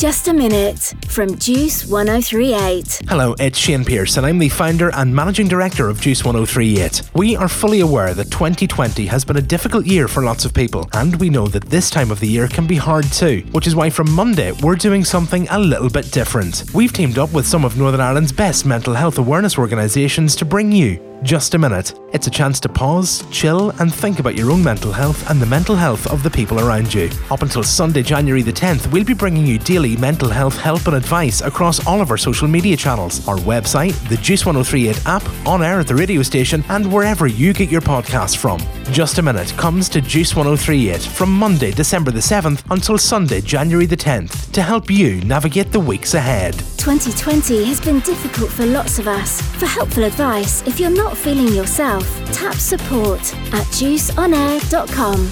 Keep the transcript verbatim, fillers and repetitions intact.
Just a Minute from Juice one oh three point eight. Hello, it's Shane Pierce and I'm the founder and managing director of Juice one oh three point eight. We are fully aware that twenty twenty has been a difficult year for lots of people, and we know that this time of the year can be hard too, which is why from Monday we're doing something a little bit different. We've teamed up with some of Northern Ireland's best mental health awareness organisations to bring you Just a Minute. It's a chance to pause, chill and think about your own mental health and the mental health of the people around you. Up until Sunday, January the tenth, we'll be bringing you daily mental health help and advice across all of our social media channels, our website, the Juice one oh three point eight app, on air at the radio station and wherever you get your podcasts from. Just a Minute comes to Juice one oh three point eight from Monday, December the seventh until Sunday, January the tenth, to help you navigate the weeks ahead. twenty twenty has been difficult for lots of us. For helpful advice, if you're not feeling yourself, tap support at juice on air dot com.